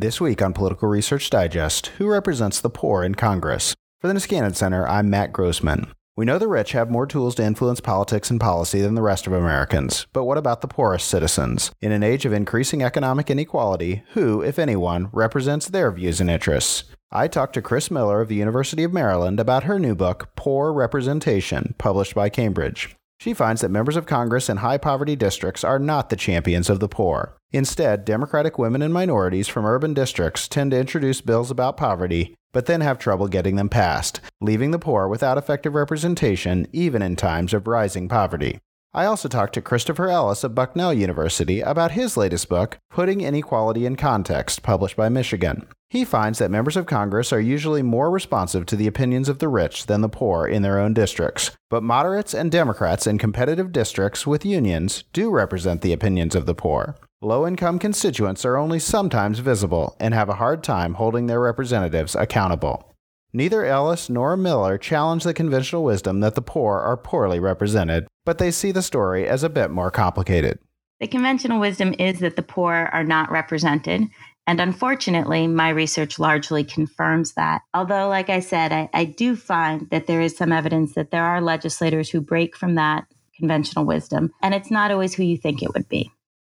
This week on Political Research Digest, who represents the poor in Congress? For the Niskanen Center, I'm Matt Grossman. We know the rich have more tools to influence politics and policy than the rest of Americans, but what about the poorest citizens? In an age of increasing economic inequality, who, if anyone, represents their views and interests? I talked to Kris Miller of the University of Maryland about her new book, Poor Representation, published by Cambridge. She finds that members of Congress in high-poverty districts are not the champions of the poor. Instead, Democratic women and minorities from urban districts tend to introduce bills about poverty, but then have trouble getting them passed, leaving the poor without effective representation even in times of rising poverty. I also talked to Christopher Ellis of Bucknell University about his latest book, Putting Inequality in Context, published by Michigan. He finds that members of Congress are usually more responsive to the opinions of the rich than the poor in their own districts. But moderates and Democrats in competitive districts with unions do represent the opinions of the poor. Low-income constituents are only sometimes visible and have a hard time holding their representatives accountable. Neither Ellis nor Miller challenge the conventional wisdom that the poor are poorly represented, but they see the story as a bit more complicated. The conventional wisdom is that the poor are not represented. And unfortunately, my research largely confirms that. Although, like I said, I do find that there is some evidence that there are legislators who break from that conventional wisdom, and it's not always who you think it would be.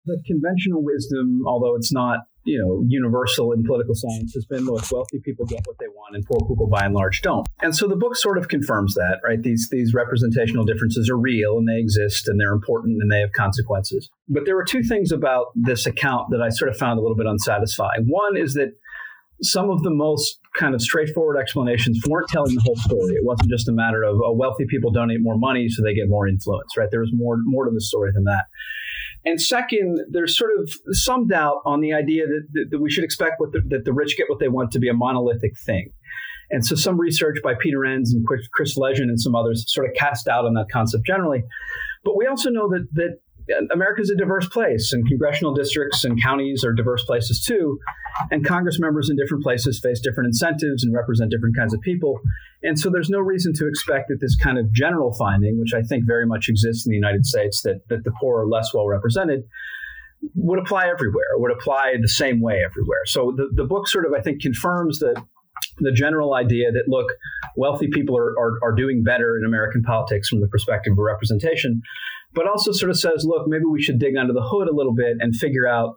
The conventional wisdom, although it's not, universal in political science, has been, look, wealthy people get what they want and poor people by and large don't. And so the book sort of confirms that, right? These representational differences are real and they exist and they're important and they have consequences. But there were two things about this account that I sort of found a little bit unsatisfying. One is that some of the most kind of straightforward explanations weren't telling the whole story. It wasn't just a matter of, wealthy people donate more money so they get more influence, right? There was more to the story than that. And second, there's sort of some doubt on the idea that we should expect that the rich get what they want to be a monolithic thing. And so some research by Peter Enns and Chris Legend and some others sort of cast doubt on that concept generally. But we also know that America is a diverse place, and congressional districts and counties are diverse places too. And Congress members in different places face different incentives and represent different kinds of people. And so there's no reason to expect that this kind of general finding, which I think very much exists in the United States, that the poor are less well represented, would apply everywhere, would apply the same way everywhere. So the book sort of, I think, confirms the general idea that, look, wealthy people are doing better in American politics from the perspective of representation, but also sort of says, look, maybe we should dig under the hood a little bit and figure out,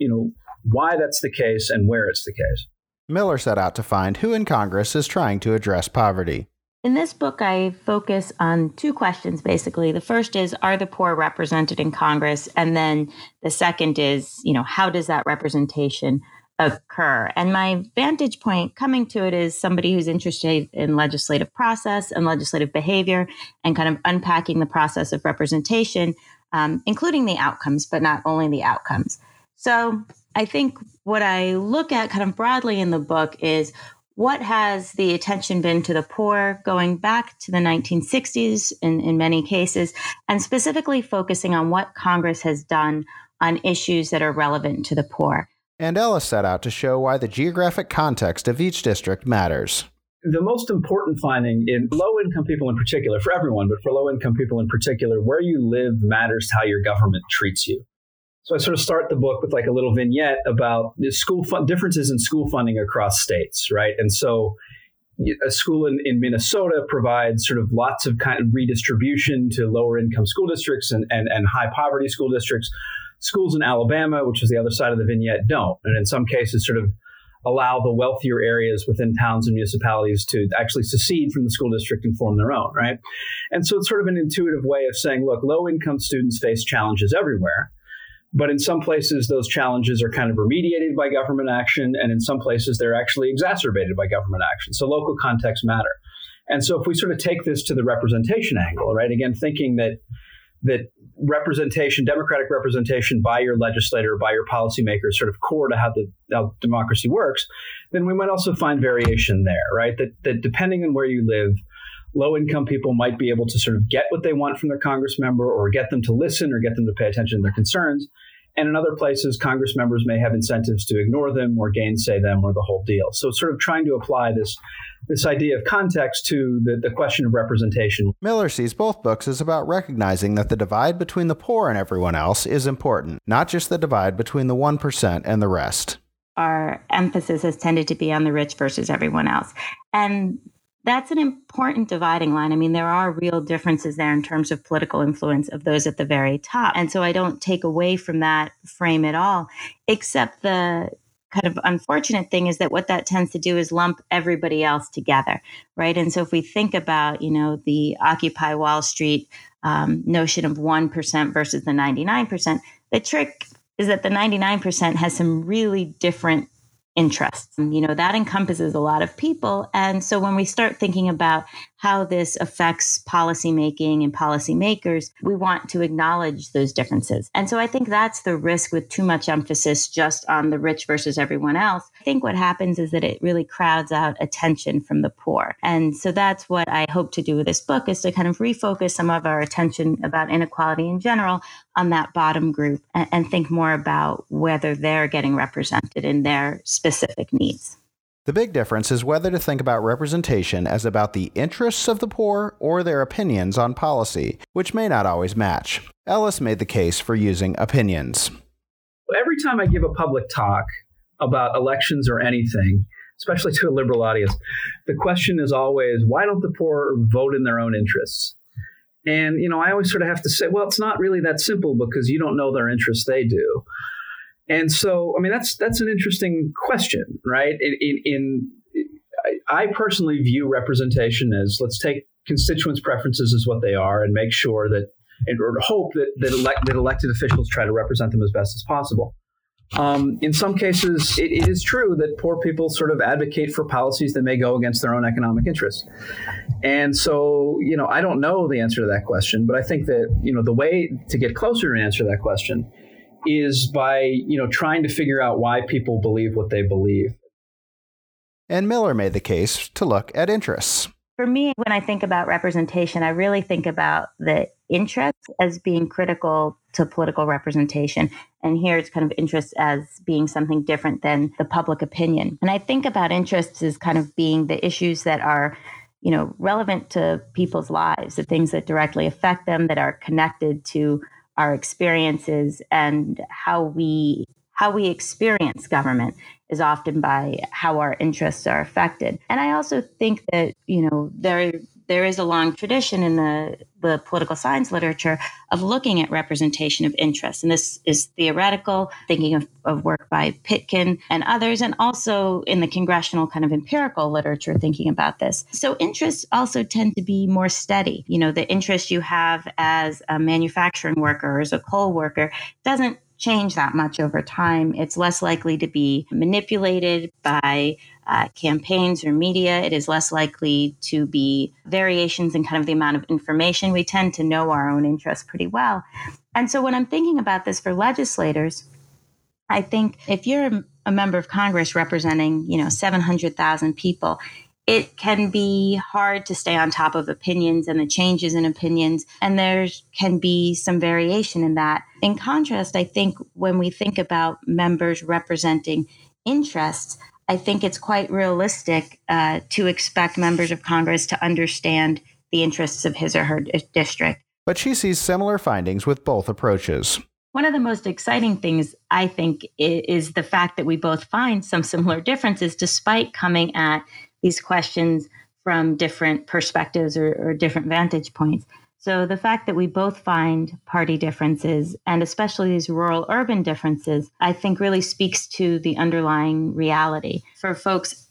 why that's the case and where it's the case. Miller set out to find who in Congress is trying to address poverty. In this book, I focus on two questions, basically. The first is, are the poor represented in Congress? And then the second is, how does that representation occur? And my vantage point coming to it is somebody who's interested in legislative process and legislative behavior and kind of unpacking the process of representation, including the outcomes, but not only the outcomes. So I think what I look at kind of broadly in the book is, what has the attention been to the poor going back to the 1960s in many cases, and specifically focusing on what Congress has done on issues that are relevant to the poor. And Ellis set out to show why the geographic context of each district matters. The most important finding in low-income people in particular, for everyone, but for low-income people in particular, where you live matters to how your government treats you. So I sort of start the book with like a little vignette about the differences in school funding across states, right? And so a school in Minnesota provides sort of lots of kind of redistribution to lower-income school districts and high-poverty school districts. Schools in Alabama, which is the other side of the vignette, don't. And in some cases sort of allow the wealthier areas within towns and municipalities to actually secede from the school district and form their own, right? And so it's sort of an intuitive way of saying, look, low-income students face challenges everywhere. But in some places, those challenges are kind of remediated by government action. And in some places, they're actually exacerbated by government action. So local contexts matter. And so if we sort of take this to the representation angle, right, again, thinking that representation, democratic representation by your legislator, by your policymaker is sort of core to how democracy works, then we might also find variation there, right? That depending on where you live, low-income people might be able to sort of get what they want from their Congress member or get them to listen or get them to pay attention to their concerns. And in other places, Congress members may have incentives to ignore them or gainsay them or the whole deal. So it's sort of trying to apply this idea of context to the question of representation. Miller sees both books as about recognizing that the divide between the poor and everyone else is important, not just the divide between the 1% and the rest. our emphasis has tended to be on the rich versus everyone else. And that's an important dividing line. I mean, there are real differences there in terms of political influence of those at the very top. And so I don't take away from that frame at all, except the kind of unfortunate thing is that what that tends to do is lump everybody else together, right? And so if we think about, you know, the Occupy Wall Street notion of 1% versus the 99%, the trick is that the 99% has some really different interests. And, you know, that encompasses a lot of people. And so when we start thinking about how this affects policymaking and policymakers, we want to acknowledge those differences. And so I think that's the risk with too much emphasis just on the rich versus everyone else. I think what happens is that it really crowds out attention from the poor. And so that's what I hope to do with this book, is to kind of refocus some of our attention about inequality in general on that bottom group and think more about whether they're getting represented in their specific needs. The big difference is whether to think about representation as about the interests of the poor or their opinions on policy, which may not always match. Ellis made the case for using opinions. Every time I give a public talk about elections or anything, especially to a liberal audience, the question is always, why don't the poor vote in their own interests? And, you know, I always sort of have to say, well, it's not really that simple because you don't know their interests, they do. And so, I mean, that's an interesting question, right? I personally view representation as, let's take constituents' preferences as what they are and make sure that, or hope that elected officials try to represent them as best as possible. In some cases, it is true that poor people sort of advocate for policies that may go against their own economic interests. And so, you know, I don't know the answer to that question, but I think that, you know, the way to get closer to answer that question is by, you know, trying to figure out why people believe what they believe. And Miller made the case to look at interests. For me, when I think about representation, I really think about the interests as being critical to political representation. And here it's kind of interests as being something different than the public opinion. And I think about interests as kind of being the issues that are, you know, relevant to people's lives, the things that directly affect them, that are connected to our experiences, and how we experience government is often by how our interests are affected. And I also think that, you know, there is a long tradition in the political science literature of looking at representation of interests. And this is theoretical, thinking of work by Pitkin and others, and also in the congressional kind of empirical literature thinking about this. So interests also tend to be more steady. You know, the interest you have as a manufacturing worker or as a coal worker doesn't change that much over time. It's less likely to be manipulated by campaigns or media. It is less likely to be variations in kind of the amount of information. We tend to know our own interests pretty well. And so when I'm thinking about this for legislators, I think if you're a member of Congress representing, you know, 700,000 people, it can be hard to stay on top of opinions and the changes in opinions, and there can be some variation in that. In contrast, I think when we think about members representing interests, I think it's quite realistic to expect members of Congress to understand the interests of his or her district. But she sees similar findings with both approaches. One of the most exciting things, I think, is the fact that we both find some similar differences despite coming at these questions from different perspectives or different vantage points. So the fact that we both find party differences, and especially these rural-urban differences, I think really speaks to the underlying reality for folks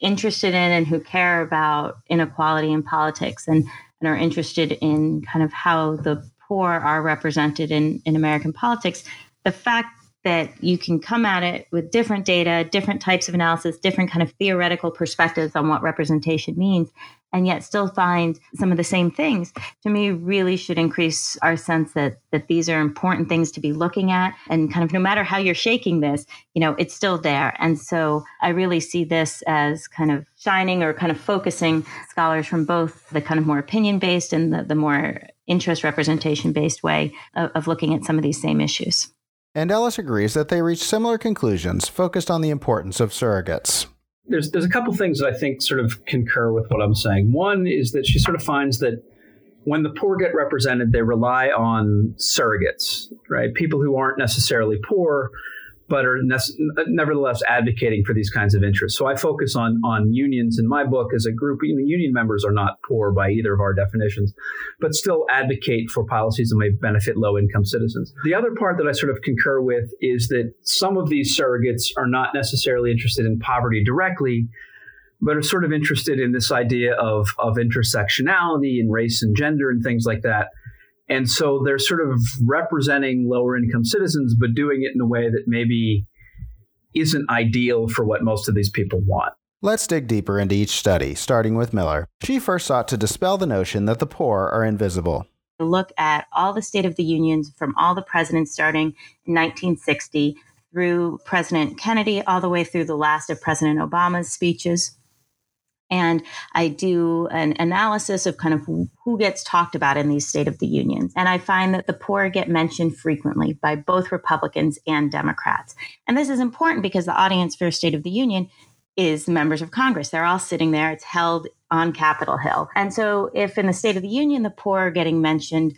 interested in and who care about inequality in politics and are interested in kind of how the poor are represented in American politics. The fact that you can come at it with different data, different types of analysis, different kind of theoretical perspectives on what representation means, and yet still find some of the same things, to me really should increase our sense that these are important things to be looking at. And kind of no matter how you're shaking this, you know, it's still there. And so I really see this as kind of shining or kind of focusing scholars from both the kind of more opinion-based and the more interest representation-based way of looking at some of these same issues. And Ellis agrees that they reach similar conclusions focused on the importance of surrogates. There's a couple things that I think sort of concur with what I'm saying. One is that she sort of finds that when the poor get represented, they rely on surrogates, right? People who aren't necessarily poor, but are nevertheless advocating for these kinds of interests. So I focus on unions in my book as a group. You know, union members are not poor by either of our definitions, but still advocate for policies that may benefit low-income citizens. The other part that I sort of concur with is that some of these surrogates are not necessarily interested in poverty directly, but are sort of interested in this idea of intersectionality and race and gender and things like that. And so they're sort of representing lower income citizens, but doing it in a way that maybe isn't ideal for what most of these people want. Let's dig deeper into each study, starting with Miller. She first sought to dispel the notion that the poor are invisible. Look at all the State of the Unions from all the presidents starting in 1960 through President Kennedy, all the way through the last of President Obama's speeches. And I do an analysis of kind of who gets talked about in these State of the Unions. And I find that the poor get mentioned frequently by both Republicans and Democrats. And this is important because the audience for State of the Union is members of Congress. They're all sitting there. It's held on Capitol Hill. And so if in the State of the Union, the poor are getting mentioned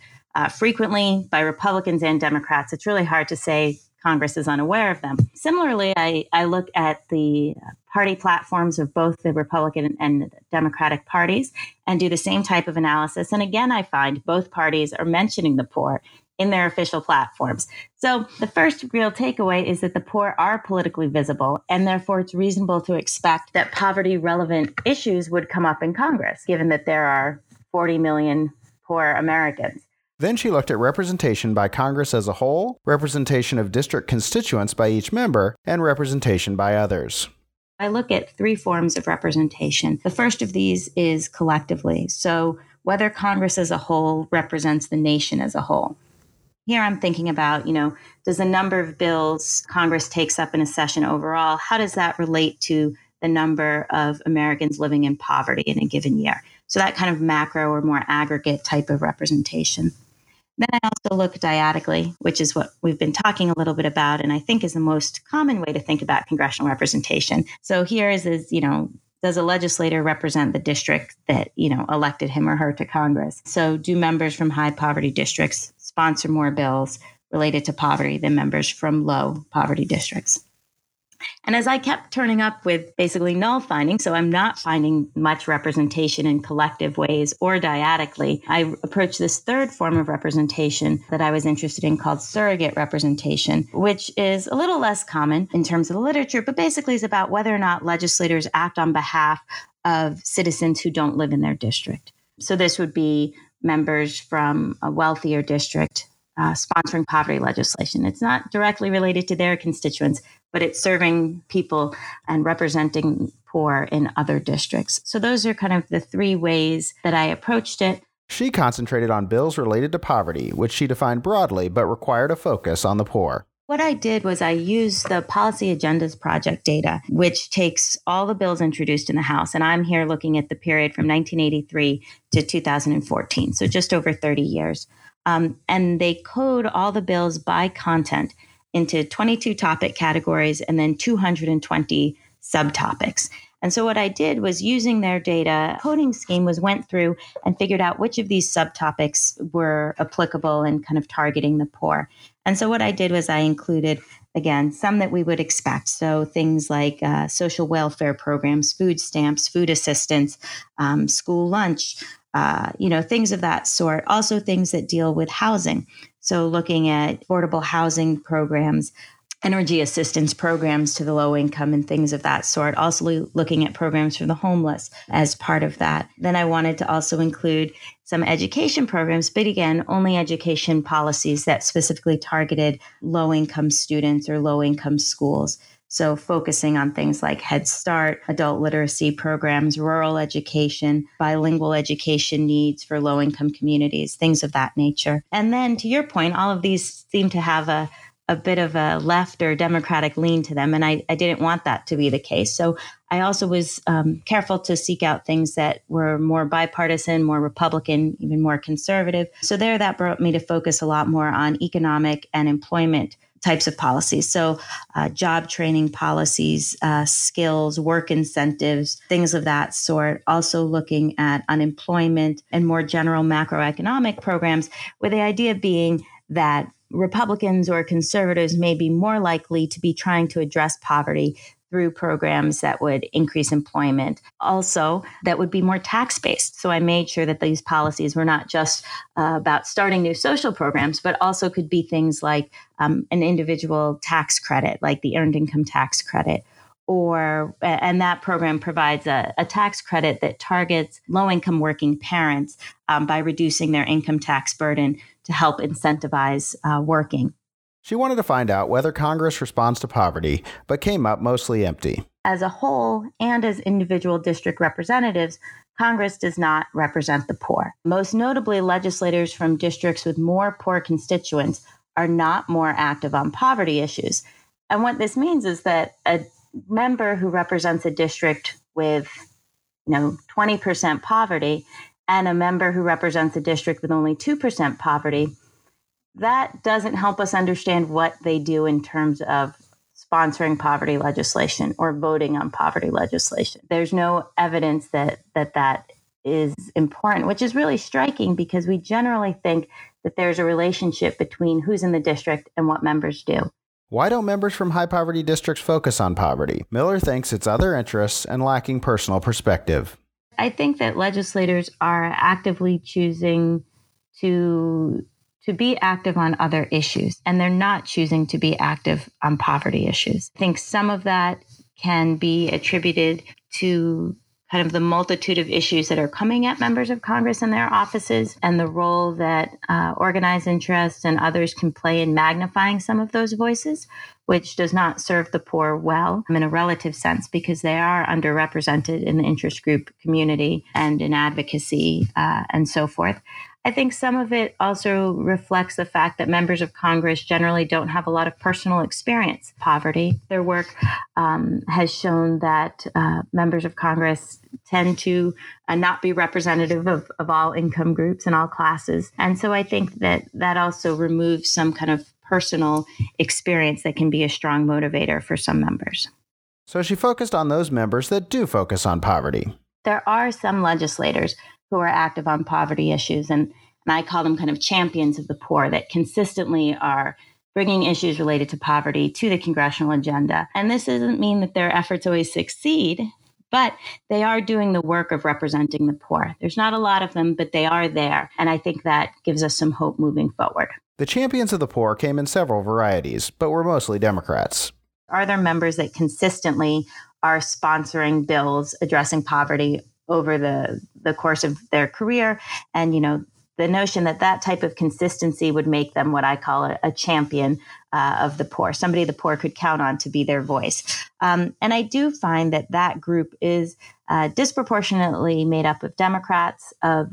frequently by Republicans and Democrats, it's really hard to say Congress is unaware of them. Similarly, I look at the party platforms of both the Republican and Democratic parties and do the same type of analysis. And again, I find both parties are mentioning the poor in their official platforms. So the first real takeaway is that the poor are politically visible, and therefore it's reasonable to expect that poverty-relevant issues would come up in Congress, given that there are 40 million poor Americans. Then she looked at representation by Congress as a whole, representation of district constituents by each member, and representation by others. I look at three forms of representation. The first of these is collectively, so whether Congress as a whole represents the nation as a whole. Here I'm thinking about, does the number of bills Congress takes up in a session overall, how does that relate to the number of Americans living in poverty in a given year? So that kind of macro or more aggregate type of representation. Then I also look dyadically, which is what we've been talking a little bit about, and I think is the most common way to think about congressional representation. So here is does a legislator represent the district that, elected him or her to Congress? So do members from high poverty districts sponsor more bills related to poverty than members from low poverty districts? And as I kept turning up with basically null findings, so I'm not finding much representation in collective ways or dyadically, I approached this third form of representation that I was interested in called surrogate representation, which is a little less common in terms of the literature, but basically is about whether or not legislators act on behalf of citizens who don't live in their district. So this would be members from a wealthier district sponsoring poverty legislation. It's not directly related to their constituents, but it's serving people and representing poor in other districts. So those are kind of the three ways that I approached it. She concentrated on bills related to poverty, which she defined broadly, but required a focus on the poor. What I did was I used the Policy Agendas Project data, which takes all the bills introduced in the House. And I'm here looking at the period from 1983 to 2014, so just over 30 years. And they code all the bills by content into 22 topic categories and then 220 subtopics. And so what I did was, using their data coding scheme, was went through and figured out which of these subtopics were applicable and kind of targeting the poor. And so what I did was I included, again, some that we would expect. So things like social welfare programs, food stamps, food assistance, school lunch, things of that sort. Also things that deal with housing. So looking at affordable housing programs, energy assistance programs to the low income, and things of that sort. Also looking at programs for the homeless as part of that. Then I wanted to also include some education programs, but again, only education policies that specifically targeted low income students or low income schools. So focusing on things like Head Start, adult literacy programs, rural education, bilingual education needs for low-income communities, things of that nature. And then, to your point, all of these seem to have a bit of a left or Democratic lean to them, and I didn't want that to be the case. So I also was careful to seek out things that were more bipartisan, more Republican, even more conservative. So that brought me to focus a lot more on economic and employment types of policies. So job training policies, skills, work incentives, things of that sort. Also looking at unemployment and more general macroeconomic programs, with the idea being that Republicans or conservatives may be more likely to be trying to address poverty through programs that would increase employment. Also, that would be more tax-based. So I made sure that these policies were not just about starting new social programs, but also could be things like an individual tax credit, like the Earned Income Tax Credit. And that program provides a tax credit that targets low-income working parents by reducing their income tax burden to help incentivize working. She wanted to find out whether Congress responds to poverty, but came up mostly empty. As a whole and as individual district representatives, Congress does not represent the poor. Most notably, legislators from districts with more poor constituents are not more active on poverty issues. And what this means is that a member who represents a district with, 20% poverty and a member who represents a district with only 2% poverty, that doesn't help us understand what they do in terms of sponsoring poverty legislation or voting on poverty legislation. There's no evidence that is important, which is really striking because we generally think that there's a relationship between who's in the district and what members do. Why don't members from high poverty districts focus on poverty? Miller thinks it's other interests and lacking personal perspective. I think that legislators are actively choosing to be active on other issues, and they're not choosing to be active on poverty issues. I think some of that can be attributed to kind of the multitude of issues that are coming at members of Congress in their offices and the role that organized interests and others can play in magnifying some of those voices, which does not serve the poor well in a relative sense because they are underrepresented in the interest group community and in advocacy and so forth. I think some of it also reflects the fact that members of Congress generally don't have a lot of personal experience with poverty. Their work has shown that members of Congress tend to not be representative of all income groups and all classes. And so I think that also removes some kind of personal experience that can be a strong motivator for some members. So she focused on those members that do focus on poverty. There are some legislators who are active on poverty issues, and I call them kind of champions of the poor that consistently are bringing issues related to poverty to the congressional agenda. And this doesn't mean that their efforts always succeed, but they are doing the work of representing the poor. There's not a lot of them, but they are there. And I think that gives us some hope moving forward. The champions of the poor came in several varieties, but were mostly Democrats. Are there members that consistently are sponsoring bills addressing poverty over the course of their career? And, the notion that type of consistency would make them what I call a champion of the poor, somebody the poor could count on to be their voice. And I do find that group is disproportionately made up of Democrats, of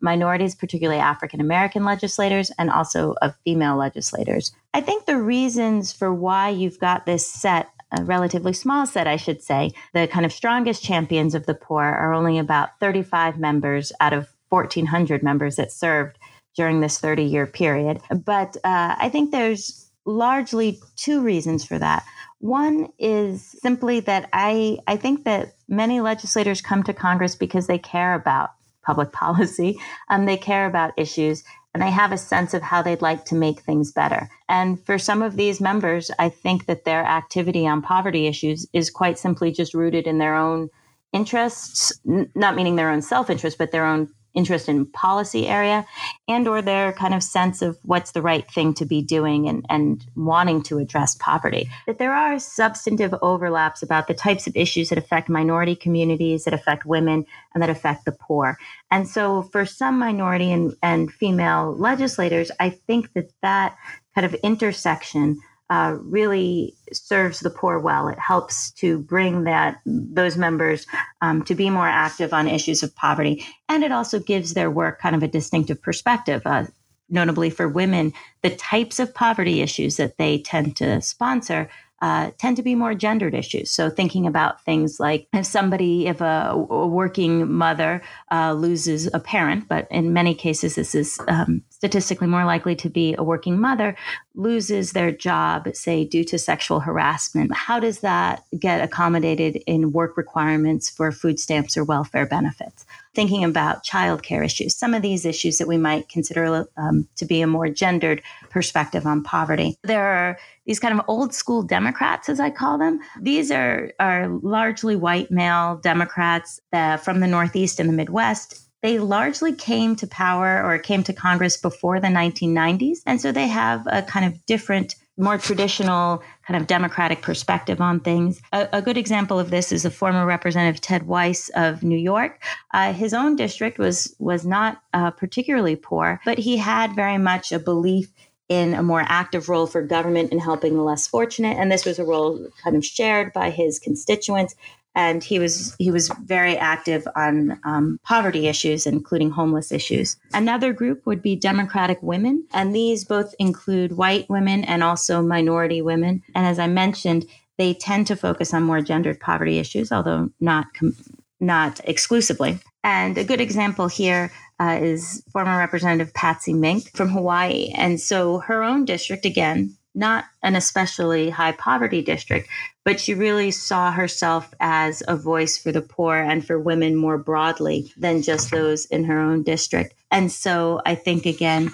minorities, particularly African-American legislators, and also of female legislators. I think the reasons for why you've got this set, a relatively small set, I should say, the kind of strongest champions of the poor are only about 35 members out of 1,400 members that served during this 30-year period. But I think there's largely two reasons for that. One is simply that I think that many legislators come to Congress because they care about public policy, they care about issues, and they have a sense of how they'd like to make things better. And for some of these members, I think that their activity on poverty issues is quite simply just rooted in their own interests, not meaning their own self-interest, but their own interest in policy area and or their kind of sense of what's the right thing to be doing and wanting to address poverty. That there are substantive overlaps about the types of issues that affect minority communities, that affect women, and that affect the poor. And so for some minority and female legislators, I think that kind of intersection really serves the poor well. It helps to bring those members to be more active on issues of poverty. And it also gives their work kind of a distinctive perspective, notably for women. The types of poverty issues that they tend to sponsor tend to be more gendered issues. So thinking about things like if a working mother loses a parent, but in many cases this is statistically more likely to be a working mother, loses their job, say, due to sexual harassment. How does that get accommodated in work requirements for food stamps or welfare benefits? thinking about childcare issues, some of these issues that we might consider to be a more gendered perspective on poverty. There are these kind of old school Democrats, as I call them. These are largely white male Democrats from the Northeast and the Midwest. They largely came to power or came to Congress before the 1990s. And so they have a kind of different, more traditional kind of Democratic perspective on things. A good example of this is a former Representative Ted Weiss of New York. His own district was not particularly poor, but he had very much a belief in a more active role for government in helping the less fortunate. And this was a role kind of shared by his constituents. And he was very active on poverty issues, including homeless issues. Another group would be Democratic women. And these both include white women and also minority women. And as I mentioned, they tend to focus on more gendered poverty issues, although not exclusively. And a good example here is former Representative Patsy Mink from Hawaii. And so her own district, again, not an especially high poverty district, but she really saw herself as a voice for the poor and for women more broadly than just those in her own district. And so I think, again,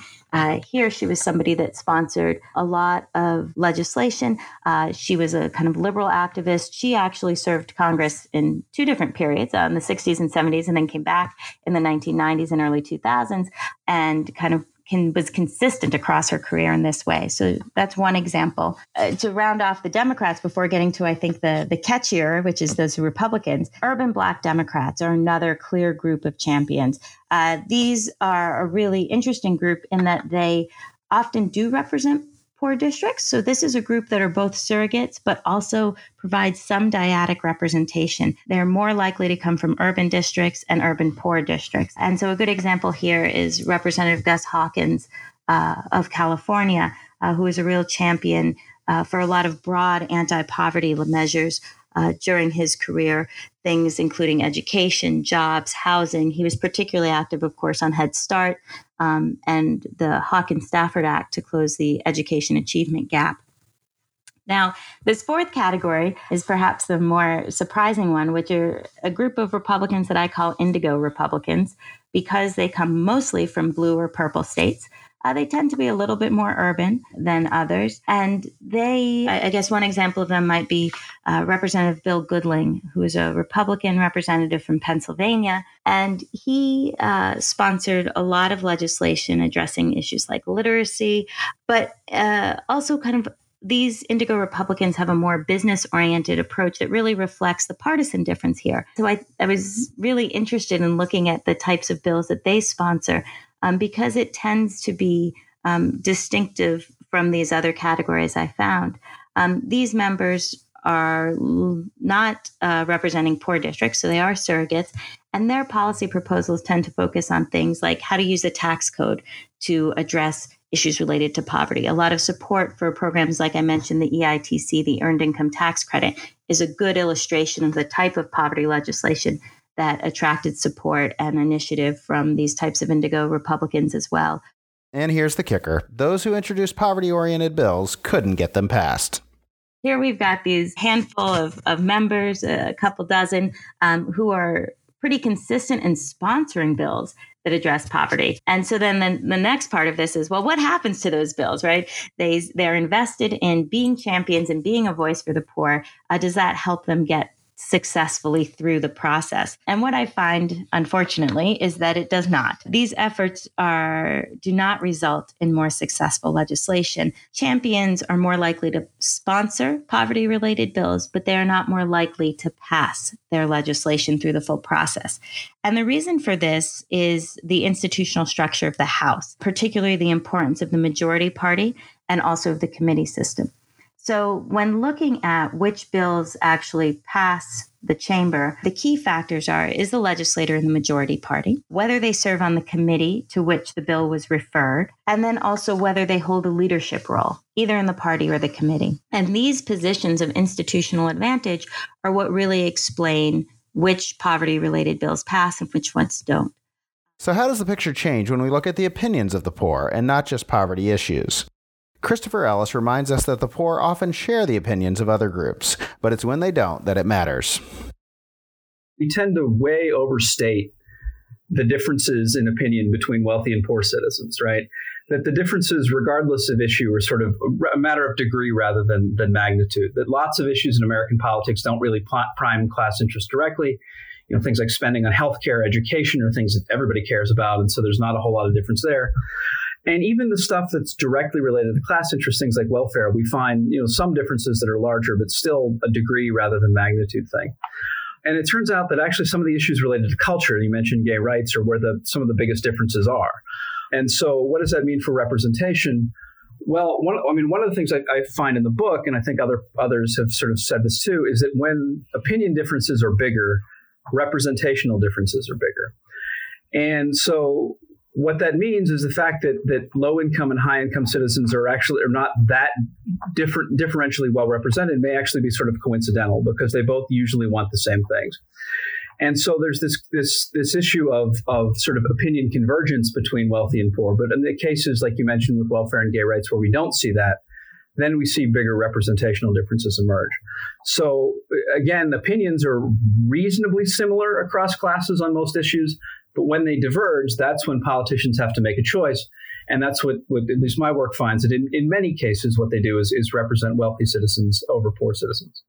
here she was somebody that sponsored a lot of legislation. She was a kind of liberal activist. She actually served Congress in two different periods, in the 60s and 70s, and then came back in the 1990s and early 2000s and kind of was consistent across her career in this way. So that's one example. To round off the Democrats before getting to, I think, the catchier, which is those Republicans, urban Black Democrats are another clear group of champions. These are a really interesting group in that they often do represent poor districts. So this is a group that are both surrogates, but also provide some dyadic representation. They're more likely to come from urban districts and urban poor districts. And so a good example here is Representative Gus Hawkins of California, who is a real champion for a lot of broad anti-poverty measures during his career, things including education, jobs, housing. He was particularly active, of course, on Head Start, and the Hawkins-Stafford Act to close the education achievement gap. Now, this fourth category is perhaps the more surprising one, which are a group of Republicans that I call indigo Republicans, because they come mostly from blue or purple states. They tend to be a little bit more urban than others. And they, I guess one example of them might be Representative Bill Goodling, who is a Republican representative from Pennsylvania. And he sponsored a lot of legislation addressing issues like literacy, but also kind of these indigo Republicans have a more business-oriented approach that really reflects the partisan difference here. So I was really interested in looking at the types of bills that they sponsor because it tends to be distinctive from these other categories I found. These members are not representing poor districts, so they are surrogates. And their policy proposals tend to focus on things like how to use the tax code to address issues related to poverty. A lot of support for programs like I mentioned, the EITC, the Earned Income Tax Credit, is a good illustration of the type of poverty legislation that attracted support and initiative from these types of indigo Republicans as well. And here's the kicker. Those who introduced poverty-oriented bills couldn't get them passed. Here we've got these handful of members, a couple dozen, who are pretty consistent in sponsoring bills that address poverty. And so then the next part of this is, well, what happens to those bills, right? They're invested in being champions and being a voice for the poor. Does that help them get successfully through the process? And what I find, unfortunately, is that it does not. These efforts do not result in more successful legislation. Champions are more likely to sponsor poverty-related bills, but they are not more likely to pass their legislation through the full process. And the reason for this is the institutional structure of the House, particularly the importance of the majority party and also of the committee system. So when looking at which bills actually pass the chamber, the key factors are, is the legislator in the majority party, whether they serve on the committee to which the bill was referred, and then also whether they hold a leadership role, either in the party or the committee. And these positions of institutional advantage are what really explain which poverty-related bills pass and which ones don't. So how does the picture change when we look at the opinions of the poor and not just poverty issues? Christopher Ellis reminds us that the poor often share the opinions of other groups, but it's when they don't that it matters. We tend to way overstate the differences in opinion between wealthy and poor citizens, right? That the differences, regardless of issue, are sort of a matter of degree rather than magnitude. That lots of issues in American politics don't really prime class interest directly. You know, things like spending on healthcare, education, are things that everybody cares about, and so there's not a whole lot of difference there. And even the stuff that's directly related to class interest, things like welfare, we find, you know, some differences that are larger, but still a degree rather than magnitude thing. And it turns out that actually some of the issues related to culture, you mentioned gay rights, are where some of the biggest differences are. And so what does that mean for representation? Well, one of the things I find in the book, and I think others have sort of said this too, is that when opinion differences are bigger, representational differences are bigger. And so what that means is the fact that low-income and high-income citizens are not that differentially well-represented may actually be sort of coincidental, because they both usually want the same things. And so there's this issue of sort of opinion convergence between wealthy and poor. But in the cases, like you mentioned, with welfare and gay rights, where we don't see that, then we see bigger representational differences emerge. So again, opinions are reasonably similar across classes on most issues. But when they diverge, that's when politicians have to make a choice. And that's what at least my work finds, that in many cases, what they do is represent wealthy citizens over poor citizens.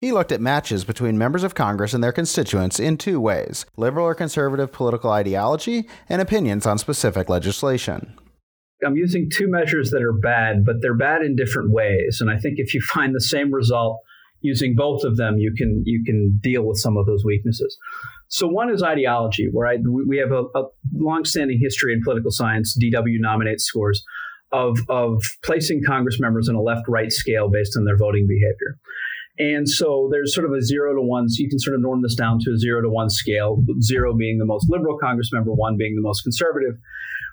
He looked at matches between members of Congress and their constituents in two ways: liberal or conservative political ideology and opinions on specific legislation. I'm using two measures that are bad, but they're bad in different ways. And I think if you find the same result using both of them, you can deal with some of those weaknesses. So one is ideology, where we have a longstanding history in political science, DW nominate scores, of placing Congress members on a left-right scale based on their voting behavior. And so there's sort of a 0 to 1, so you can sort of norm this down to a 0 to 1 scale, 0 being the most liberal Congress member, 1 being the most conservative.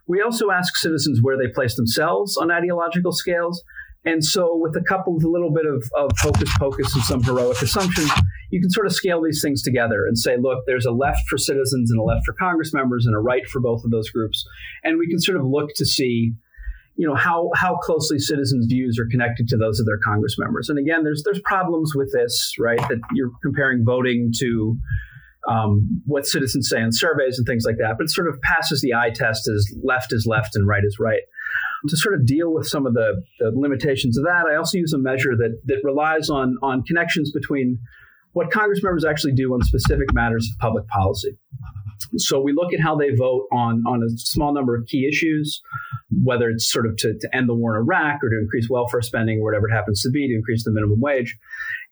We also ask citizens where they place themselves on ideological scales. And so with a little bit of hocus pocus and some heroic assumptions, you can sort of scale these things together and say, look, there's a left for citizens and a left for Congress members and a right for both of those groups. And we can sort of look to see, you know, how closely citizens' views are connected to those of their Congress members. And again, there's problems with this, right, that you're comparing voting to what citizens say in surveys and things like that. But it sort of passes the eye test as left is left and right is right. To sort of deal with some of the limitations of that, I also use a measure that relies on connections between what Congress members actually do on specific matters of public policy. So we look at how they vote on a small number of key issues, whether it's sort of to end the war in Iraq or to increase welfare spending or whatever it happens to be, to increase the minimum wage,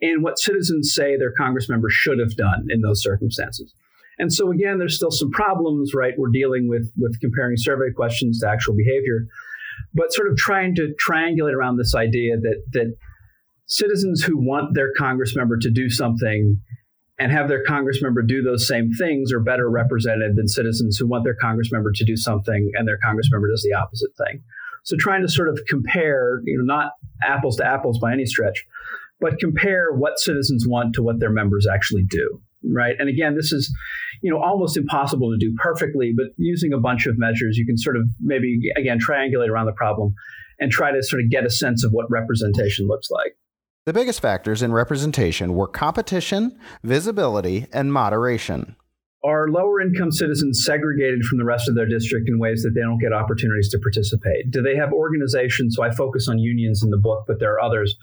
and what citizens say their Congress members should have done in those circumstances. And so again, there's still some problems, right? We're dealing with comparing survey questions to actual behavior, but sort of trying to triangulate around this idea that citizens who want their Congress member to do something and have their Congress member do those same things are better represented than citizens who want their Congress member to do something and their Congress member does the opposite thing. So trying to sort of compare, you know, not apples to apples by any stretch, but compare what citizens want to what their members actually do, right? And again, this is, you know, almost impossible to do perfectly, but using a bunch of measures, you can sort of maybe, again, triangulate around the problem and try to sort of get a sense of what representation looks like. The biggest factors in representation were competition, visibility, and moderation. Are lower-income citizens segregated from the rest of their district in ways that they don't get opportunities to participate? Do they have organizations, so I focus on unions in the book, but there are others,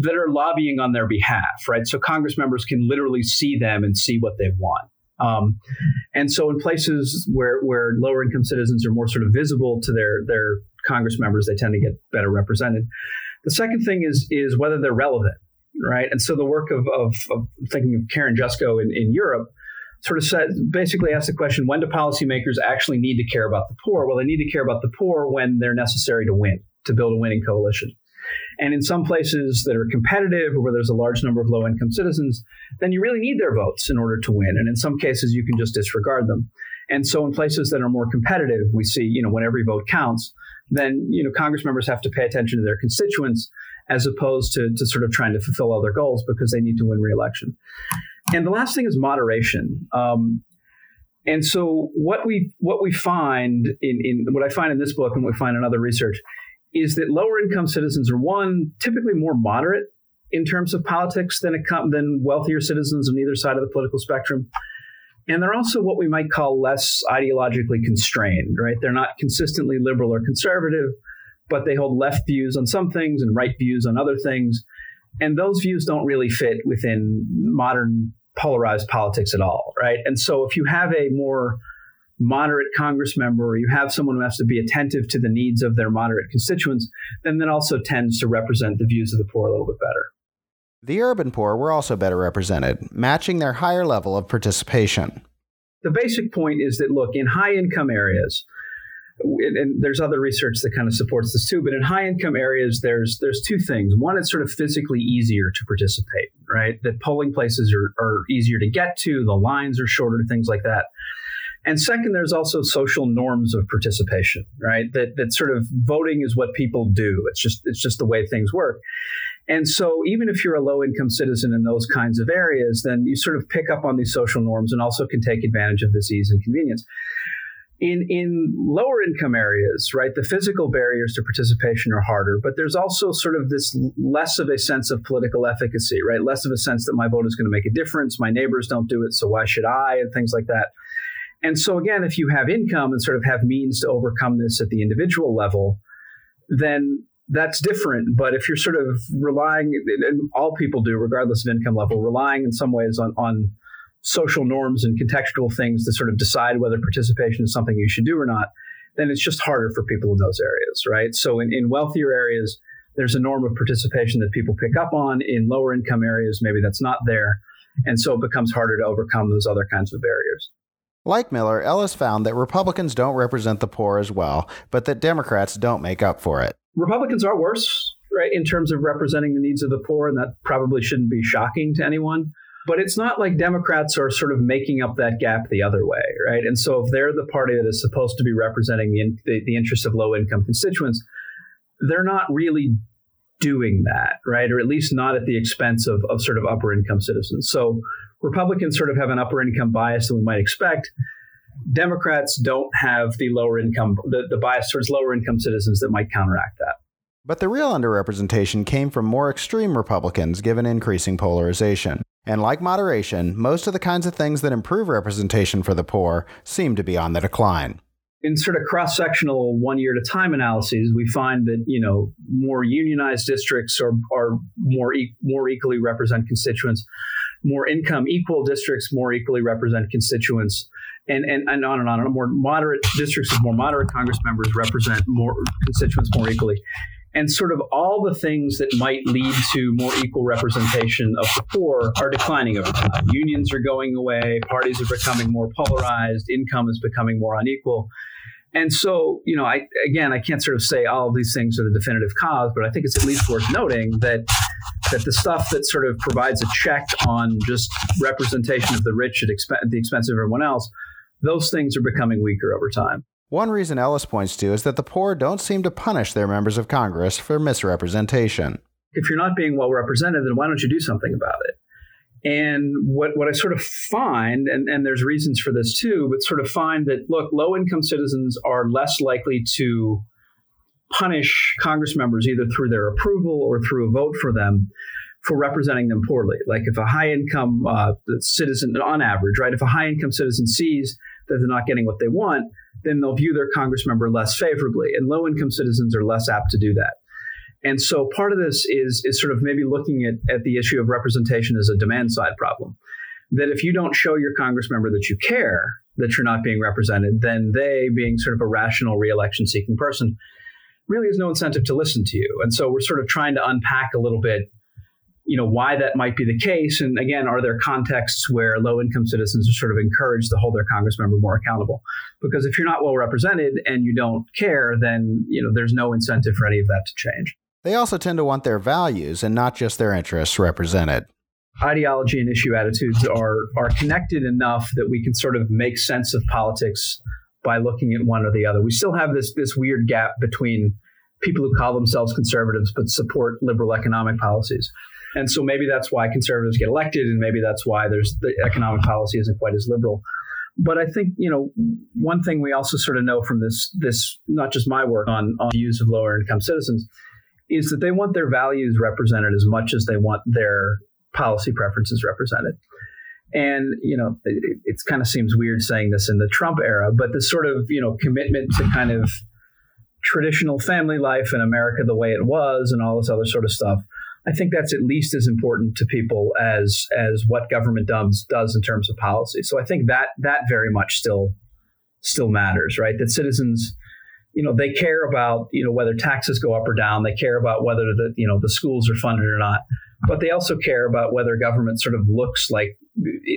that are lobbying on their behalf, right? So Congress members can literally see them and see what they want. And so in places where lower-income citizens are more sort of visible to their Congress members, they tend to get better represented. The second thing is whether they're relevant, right? And so the work of thinking of Karen Jusko in Europe sort of basically asked the question, when do policymakers actually need to care about the poor? Well, they need to care about the poor when they're necessary to win, to build a winning coalition. And in some places that are competitive or where there's a large number of low-income citizens, then you really need their votes in order to win. And in some cases, you can just disregard them. And so in places that are more competitive, we see, you know, when every vote counts, then, you know, Congress members have to pay attention to their constituents as opposed to sort of trying to fulfill all their goals because they need to win re-election. And the last thing is moderation. And so what we find in what I find in this book and what we find in other research is that lower income citizens are, one, typically more moderate in terms of politics than wealthier citizens on either side of the political spectrum. And they're also what we might call less ideologically constrained, right? They're not consistently liberal or conservative, but they hold left views on some things and right views on other things. And those views don't really fit within modern polarized politics at all, right? And so if you have a more moderate Congress member, or you have someone who has to be attentive to the needs of their moderate constituents, then that also tends to represent the views of the poor a little bit better. The urban poor were also better represented, matching their higher level of participation. The basic point is that, look, in high-income areas, and there's other research that kind of supports this too, but in high-income areas, there's two things. One, it's sort of physically easier to participate, right? The polling places are easier to get to, the lines are shorter, things like that. And second, there's also social norms of participation, right? That sort of voting is what people do. It's just the way things work. And so even if you're a low-income citizen in those kinds of areas, then you sort of pick up on these social norms and also can take advantage of this ease and convenience. In lower-income areas, right, the physical barriers to participation are harder, but there's also sort of this less of a sense of political efficacy, right, less of a sense that my vote is going to make a difference, my neighbors don't do it, so why should I, and things like that. And so, again, if you have income and sort of have means to overcome this at the individual level, then that's different. But if you're sort of relying, and all people do, regardless of income level, relying in some ways on social norms and contextual things to sort of decide whether participation is something you should do or not, then it's just harder for people in those areas, right? So in wealthier areas, there's a norm of participation that people pick up on. In lower income areas, maybe that's not there. And so it becomes harder to overcome those other kinds of barriers. Like Miller, Ellis found that Republicans don't represent the poor as well, but that Democrats don't make up for it. Republicans are worse, right, in terms of representing the needs of the poor, and that probably shouldn't be shocking to anyone. But it's not like Democrats are sort of making up that gap the other way, right? And so if they're the party that is supposed to be representing the interests of low-income constituents, they're not really doing that, right, or at least not at the expense of sort of upper-income citizens. So Republicans sort of have an upper-income bias that we might expect. Democrats don't have the lower income, the bias towards lower income citizens that might counteract that. But the real underrepresentation came from more extreme Republicans given increasing polarization. And like moderation, most of the kinds of things that improve representation for the poor seem to be on the decline. In sort of cross-sectional one-year-at-a-time analyses, we find that, you know, more unionized districts are more equally represent constituents, more income equal districts more equally represent constituents, and on and on. More moderate districts with more moderate Congress members represent more constituents more equally. And sort of all the things that might lead to more equal representation of the poor are declining over time. Unions are going away. Parties are becoming more polarized. Income is becoming more unequal. And so, you know, I can't sort of say all of these things are the definitive cause, but I think it's at least worth noting that the stuff that sort of provides a check on just representation of the rich at the expense of everyone else, those things are becoming weaker over time. One reason Ellis points to is that the poor don't seem to punish their members of Congress for misrepresentation. If you're not being well represented, then why don't you do something about it? And what I sort of find, and there's reasons for this too, but sort of find that, look, low-income citizens are less likely to punish Congress members either through their approval or through a vote for them for representing them poorly. Like if a high-income citizen, on average, right, if a high-income citizen sees that they're not getting what they want, then they'll view their Congress member less favorably. And low-income citizens are less apt to do that. And so part of this is sort of maybe looking at the issue of representation as a demand-side problem, that if you don't show your Congress member that you care, that you're not being represented, then they, being sort of a rational re-election-seeking person, really has no incentive to listen to you. And so we're sort of trying to unpack a little bit, you know, why that might be the case. And again, are there contexts where low-income citizens are sort of encouraged to hold their Congress member more accountable? Because if you're not well represented and you don't care, then, you know, there's no incentive for any of that to change. They also tend to want their values and not just their interests represented. Ideology and issue attitudes are connected enough that we can sort of make sense of politics by looking at one or the other. We still have this weird gap between people who call themselves conservatives but support liberal economic policies. And so maybe that's why conservatives get elected, and maybe that's why there's the economic policy isn't quite as liberal. But I think, you know, one thing we also sort of know from this not just my work on views of lower income citizens, is that they want their values represented as much as they want their policy preferences represented. And, you know, it kind of seems weird saying this in the Trump era, but this sort of, you know, commitment to kind of traditional family life in America the way it was and all this other sort of stuff, I think that's at least as important to people as what government does in terms of policy. So I think that very much still matters, right? That citizens, you know, they care about, you know, whether taxes go up or down. They care about whether the schools are funded or not. But they also care about whether government sort of looks like,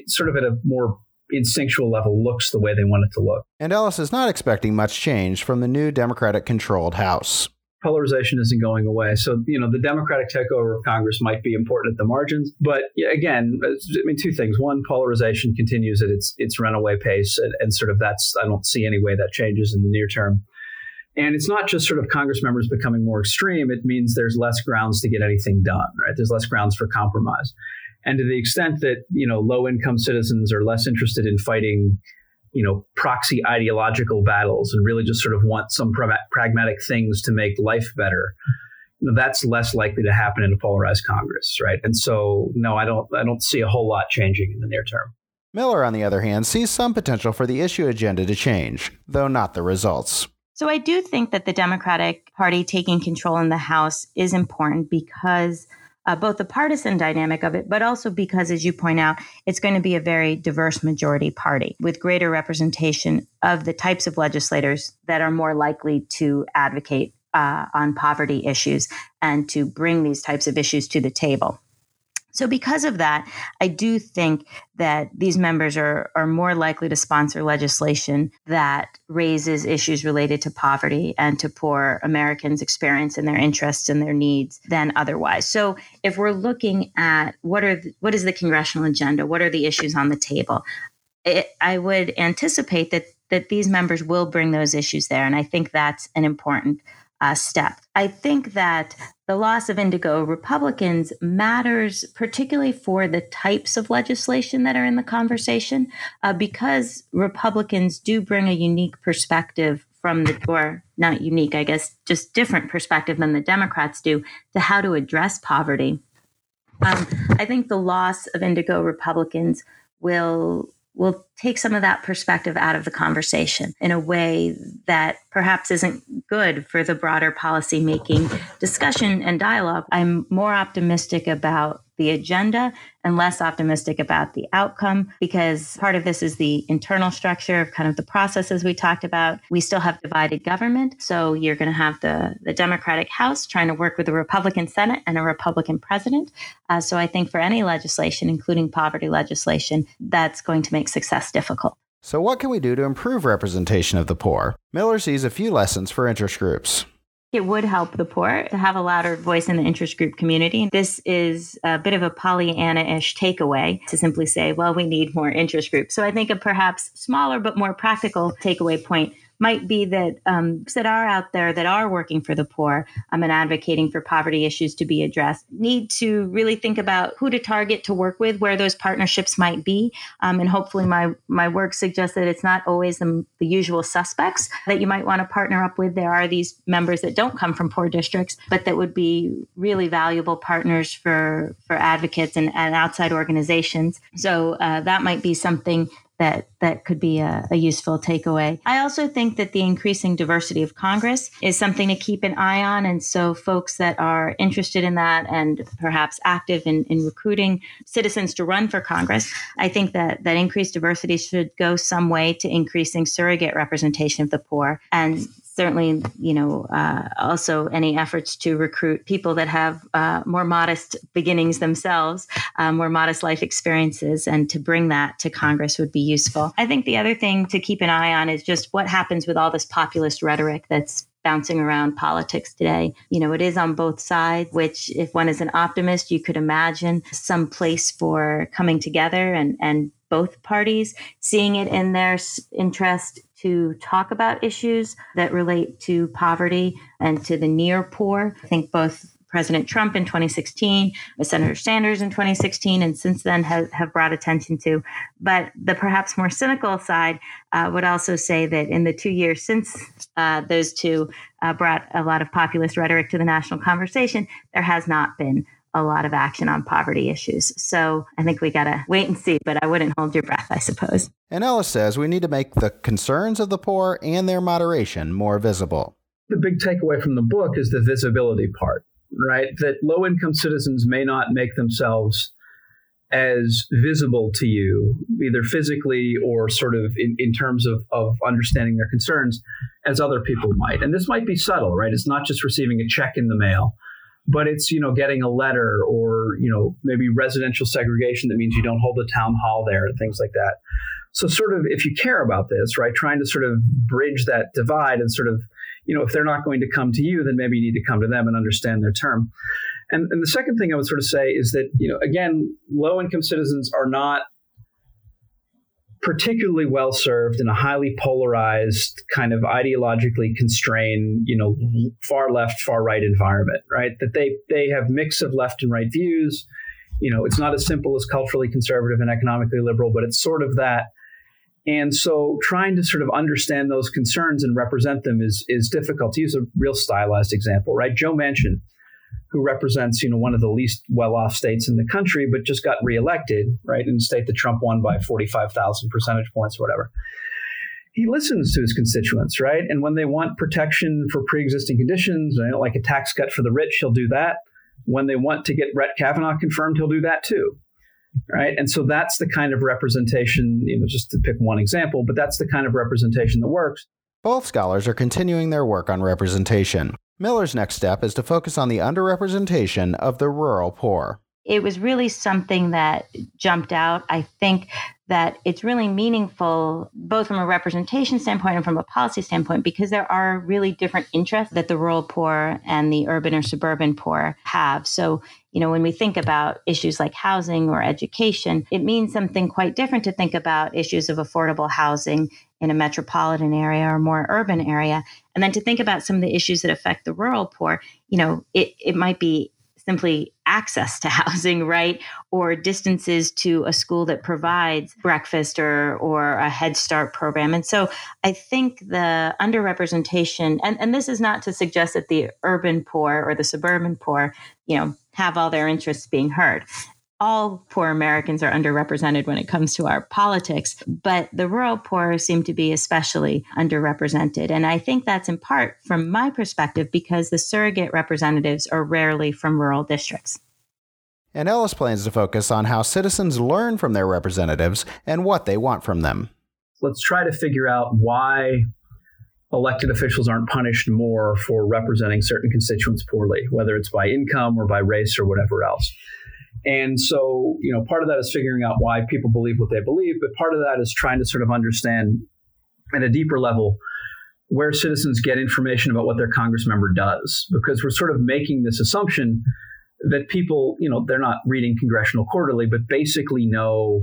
sort of at a more instinctual level, looks the way they want it to look. And Ellis is not expecting much change from the new Democratic-controlled House. Polarization isn't going away. So, you know, the Democratic takeover of Congress might be important at the margins. But again, I mean, two things. One, polarization continues at its runaway pace. And sort of that's, I don't see any way that changes in the near term. And it's not just sort of Congress members becoming more extreme. It means there's less grounds to get anything done, right? There's less grounds for compromise. And to the extent that, you know, low-income citizens are less interested in fighting, you know, proxy ideological battles and really just sort of want some pragmatic things to make life better, you know, that's less likely to happen in a polarized Congress, right? And so, no, I don't see a whole lot changing in the near term. Miller, on the other hand, sees some potential for the issue agenda to change, though not the results. So I do think that the Democratic Party taking control in the House is important because both the partisan dynamic of it, but also because, as you point out, it's going to be a very diverse majority party with greater representation of the types of legislators that are more likely to advocate on poverty issues and to bring these types of issues to the table. So because of that, I do think that these members are more likely to sponsor legislation that raises issues related to poverty and to poor Americans' experience and their interests and their needs than otherwise. So if we're looking at what is the congressional agenda, what are the issues on the table, I would anticipate that these members will bring those issues there. And I think that's an important step. I think that the loss of Indigo Republicans matters particularly for the types of legislation that are in the conversation, because Republicans do bring a unique perspective just different perspective than the Democrats do to how to address poverty. I think the loss of Indigo Republicans will take some of that perspective out of the conversation in a way that perhaps isn't good for the broader policymaking discussion and dialogue. I'm more optimistic about the agenda and less optimistic about the outcome, because part of this is the internal structure of kind of the processes we talked about. We still have divided government. So you're going to have the Democratic House trying to work with the Republican Senate and a Republican president. So I think for any legislation, including poverty legislation, that's going to make success difficult. So what can we do to improve representation of the poor? Miller sees a few lessons for interest groups. It would help the poor to have a louder voice in the interest group community. This is a bit of a Pollyanna-ish takeaway to simply say, well, we need more interest groups. So I think a perhaps smaller but more practical takeaway point might be that groups that are out there that are working for the poor and advocating for poverty issues to be addressed need to really think about who to target to work with, where those partnerships might be. And hopefully my work suggests that it's not always the usual suspects that you might want to partner up with. There are these members that don't come from poor districts, but that would be really valuable partners for advocates and outside organizations. So that might be something that could be a useful takeaway. I also think that the increasing diversity of Congress is something to keep an eye on. And so folks that are interested in that and perhaps active in recruiting citizens to run for Congress, I think that increased diversity should go some way to increasing surrogate representation of the poor. And certainly, you know, also any efforts to recruit people that have more modest beginnings themselves, more modest life experiences, and to bring that to Congress would be useful. I think the other thing to keep an eye on is just what happens with all this populist rhetoric that's bouncing around politics today. You know, it is on both sides, which if one is an optimist, you could imagine some place for coming together and both parties seeing it in their interest to talk about issues that relate to poverty and to the near poor. I think both President Trump in 2016, Senator Sanders in 2016, and since then have brought attention to. But the perhaps more cynical side would also say that in the 2 years since those two brought a lot of populist rhetoric to the national conversation, there has not been a lot of action on poverty issues. So I think we got to wait and see, but I wouldn't hold your breath, I suppose. And Ellis says we need to make the concerns of the poor and their moderation more visible. The big takeaway from the book is the visibility part, right? That low-income citizens may not make themselves as visible to you, either physically or sort of in terms of understanding their concerns, as other people might. And this might be subtle, right? It's not just receiving a check in the mail, but it's, you know, getting a letter or, you know, maybe residential segregation that means you don't hold a town hall there and things like that. So sort of if you care about this, right, trying to sort of bridge that divide and sort of, you know, if they're not going to come to you, then maybe you need to come to them and understand their term. And the second thing I would sort of say is that, you know, again, low-income citizens are not particularly well served in a highly polarized, kind of ideologically constrained, you know, far left, far right environment, right? That they have mix of left and right views. You know, it's not as simple as culturally conservative and economically liberal, but it's sort of that. And so trying to sort of understand those concerns and represent them is difficult. To use a real stylized example, right? Joe Manchin, who represents, you know, one of the least well-off states in the country, but just got reelected, right, in a state that Trump won by 45,000 percentage points or whatever. He listens to his constituents, right? And when they want protection for pre-existing conditions, you know, like a tax cut for the rich, he'll do that. When they want to get Brett Kavanaugh confirmed, he'll do that too, right? And so that's the kind of representation, you know, just to pick one example, but that's the kind of representation that works. Both scholars are continuing their work on representation. Miller's next step is to focus on the underrepresentation of the rural poor. It was really something that jumped out. I think that it's really meaningful, both from a representation standpoint and from a policy standpoint, because there are really different interests that the rural poor and the urban or suburban poor have. So, you know, when we think about issues like housing or education, it means something quite different to think about issues of affordable housing in a metropolitan area or more urban area. And then to think about some of the issues that affect the rural poor, you know, it might be simply access to housing, right? Or distances to a school that provides breakfast or a Head Start program. And so I think the underrepresentation, and this is not to suggest that the urban poor or the suburban poor, you know, have all their interests being heard. All poor Americans are underrepresented when it comes to our politics, but the rural poor seem to be especially underrepresented. And I think that's in part from my perspective because the surrogate representatives are rarely from rural districts. And Ellis plans to focus on how citizens learn from their representatives and what they want from them. Let's try to figure out why elected officials aren't punished more for representing certain constituents poorly, whether it's by income or by race or whatever else. And so, you know, part of that is figuring out why people believe what they believe, but part of that is trying to sort of understand at a deeper level where citizens get information about what their Congress member does, because we're sort of making this assumption that people, you know, they're not reading Congressional Quarterly, but basically know,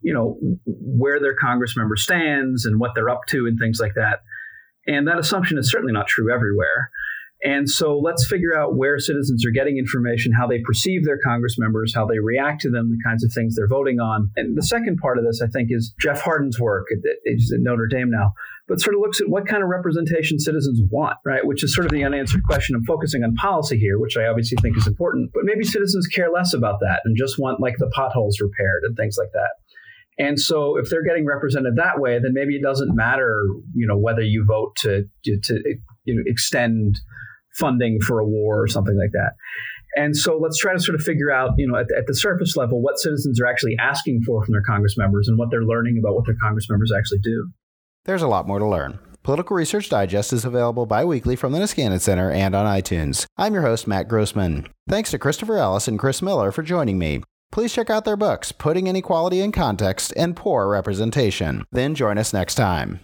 you know, where their Congress member stands and what they're up to and things like that. And that assumption is certainly not true everywhere. And so let's figure out where citizens are getting information, how they perceive their Congress members, how they react to them, the kinds of things they're voting on. And the second part of this, I think, is Jeff Hardin's work at Notre Dame now, but sort of looks at what kind of representation citizens want, right? Which is sort of the unanswered question. I'm focusing on policy here, which I obviously think is important, but maybe citizens care less about that and just want like the potholes repaired and things like that. And so if they're getting represented that way, then maybe it doesn't matter, you know, whether you vote to you know, extend funding for a war or something like that. And so let's try to sort of figure out, you know, at the surface level, what citizens are actually asking for from their Congress members and what they're learning about what their Congress members actually do. There's a lot more to learn. Political Research Digest is available biweekly from the Niskanen Center and on iTunes. I'm your host, Matt Grossman. Thanks to Christopher Ellis and Kris Miller for joining me. Please check out their books, Putting Inequality in Context and Poor Representation. Then join us next time.